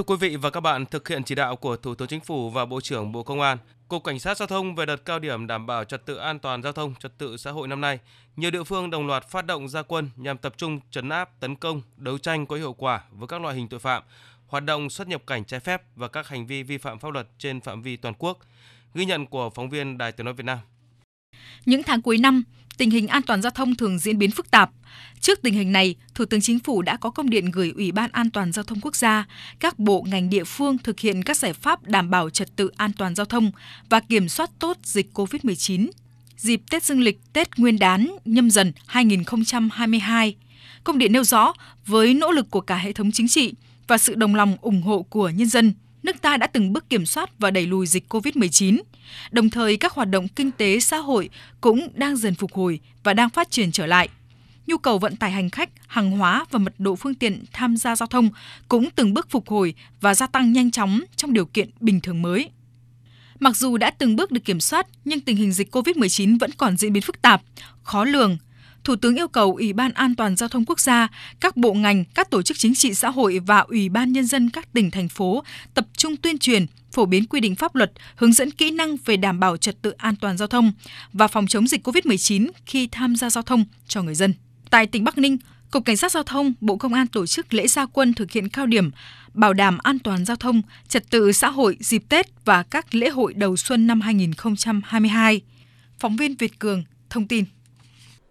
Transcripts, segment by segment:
Thưa quý vị và các bạn, thực hiện chỉ đạo của Thủ tướng Chính phủ và Bộ trưởng Bộ Công an, Cục Cảnh sát Giao thông về đợt cao điểm đảm bảo trật tự an toàn giao thông, trật tự xã hội năm nay, nhiều địa phương đồng loạt phát động ra quân nhằm tập trung trấn áp, tấn công, đấu tranh có hiệu quả với các loại hình tội phạm, hoạt động xuất nhập cảnh trái phép và các hành vi vi phạm pháp luật trên phạm vi toàn quốc. Ghi nhận của phóng viên Đài Tiếng nói Việt Nam. Những tháng cuối năm, tình hình an toàn giao thông thường diễn biến phức tạp. Trước tình hình này, Thủ tướng Chính phủ đã có công điện gửi Ủy ban An toàn giao thông quốc gia, các bộ ngành địa phương thực hiện các giải pháp đảm bảo trật tự an toàn giao thông và kiểm soát tốt dịch COVID-19. Dịp Tết Dương lịch, Tết Nguyên đán Nhâm Dần 2022, công điện nêu rõ với nỗ lực của cả hệ thống chính trị và sự đồng lòng ủng hộ của nhân dân, nước ta đã từng bước kiểm soát và đẩy lùi dịch COVID-19. Đồng thời, các hoạt động kinh tế, xã hội cũng đang dần phục hồi và đang phát triển trở lại. Nhu cầu vận tải hành khách, hàng hóa và mật độ phương tiện tham gia giao thông cũng từng bước phục hồi và gia tăng nhanh chóng trong điều kiện bình thường mới. Mặc dù đã từng bước được kiểm soát, nhưng tình hình dịch COVID-19 vẫn còn diễn biến phức tạp, khó lường. Thủ tướng yêu cầu Ủy ban An toàn giao thông quốc gia, các bộ ngành, các tổ chức chính trị xã hội và Ủy ban nhân dân các tỉnh, thành phố tập trung tuyên truyền, phổ biến quy định pháp luật, hướng dẫn kỹ năng về đảm bảo trật tự an toàn giao thông và phòng chống dịch COVID-19 khi tham gia giao thông cho người dân. Tại tỉnh Bắc Ninh, Cục Cảnh sát Giao thông, Bộ Công an tổ chức lễ ra quân thực hiện cao điểm bảo đảm an toàn giao thông, trật tự xã hội dịp Tết và các lễ hội đầu xuân năm 2022. Phóng viên Việt Cường thông tin.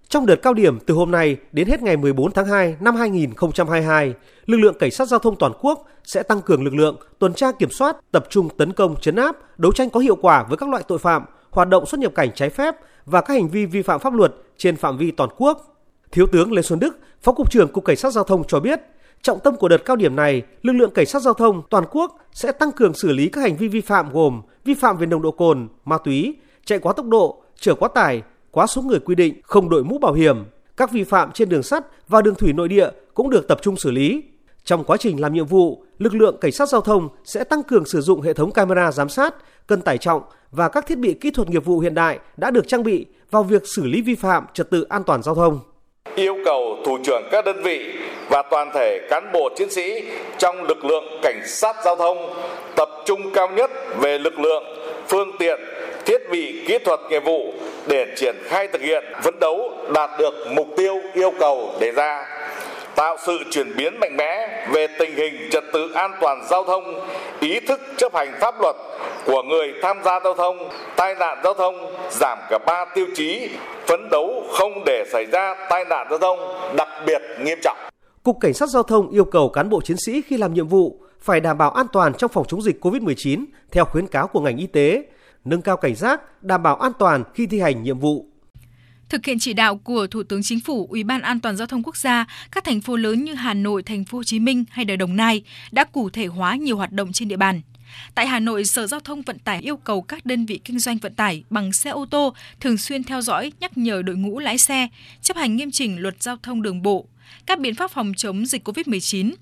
Trong đợt cao điểm từ hôm nay đến hết ngày 14 tháng 2 năm 2022, lực lượng Cảnh sát Giao thông toàn quốc sẽ tăng cường lực lượng tuần tra kiểm soát, tập trung tấn công trấn áp, đấu tranh có hiệu quả với các loại tội phạm, hoạt động xuất nhập cảnh trái phép và các hành vi vi phạm pháp luật trên phạm vi toàn quốc. Thiếu tướng Lê Xuân Đức, Phó Cục trưởng Cục Cảnh sát Giao thông cho biết, trọng tâm của đợt cao điểm này, lực lượng Cảnh sát Giao thông toàn quốc sẽ tăng cường xử lý các hành vi vi phạm gồm vi phạm về nồng độ cồn, ma túy, chạy quá tốc độ, chở quá tải, quá số người quy định, không đội mũ bảo hiểm. Các vi phạm trên đường sắt và đường thủy nội địa cũng được tập trung xử lý. Trong quá trình làm nhiệm vụ, lực lượng Cảnh sát Giao thông sẽ tăng cường sử dụng hệ thống camera giám sát, cân tải trọng và các thiết bị kỹ thuật nghiệp vụ hiện đại đã được trang bị vào việc xử lý vi phạm trật tự an toàn giao thông. Yêu cầu thủ trưởng các đơn vị và toàn thể cán bộ chiến sĩ trong lực lượng Cảnh sát Giao thông tập trung cao nhất về lực lượng, phương tiện, thiết bị kỹ thuật nghiệp vụ để triển khai thực hiện, phấn đấu đạt được mục tiêu yêu cầu đề ra, tạo sự chuyển biến mạnh mẽ về tình hình trật tự an toàn giao thông, ý thức chấp hành pháp luật của người tham gia giao thông, tai nạn giao thông giảm cả 3 tiêu chí, phấn đấu không để xảy ra tai nạn giao thông đặc biệt nghiêm trọng. Cục Cảnh sát Giao thông yêu cầu cán bộ chiến sĩ khi làm nhiệm vụ phải đảm bảo an toàn trong phòng chống dịch COVID-19 theo khuyến cáo của ngành y tế, nâng cao cảnh giác, đảm bảo an toàn khi thi hành nhiệm vụ. Thực hiện chỉ đạo của Thủ tướng Chính phủ, Ủy ban An toàn giao thông quốc gia, các thành phố lớn như Hà Nội, Thành phố Hồ Chí Minh hay Đồng Nai đã cụ thể hóa nhiều hoạt động trên địa bàn. Tại Hà Nội, Sở Giao thông Vận tải yêu cầu các đơn vị kinh doanh vận tải bằng xe ô tô thường xuyên theo dõi, nhắc nhở đội ngũ lái xe, chấp hành nghiêm chỉnh luật giao thông đường bộ, các biện pháp phòng chống dịch COVID-19,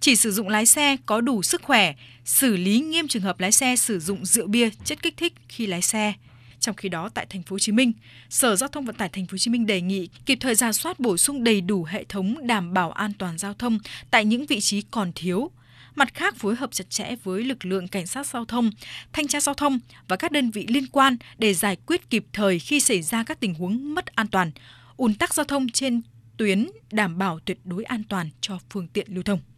chỉ sử dụng lái xe có đủ sức khỏe, xử lý nghiêm trường hợp lái xe sử dụng rượu bia, chất kích thích khi lái xe. Trong khi đó, tại Thành phố Hồ Chí Minh, Sở Giao thông Vận tải Thành phố Hồ Chí Minh đề nghị kịp thời rà soát bổ sung đầy đủ hệ thống đảm bảo an toàn giao thông tại những vị trí còn thiếu. Mặt khác, phối hợp chặt chẽ với lực lượng Cảnh sát Giao thông, Thanh tra Giao thông và các đơn vị liên quan để giải quyết kịp thời khi xảy ra các tình huống mất an toàn, ùn tắc giao thông trên tuyến, đảm bảo tuyệt đối an toàn cho phương tiện lưu thông.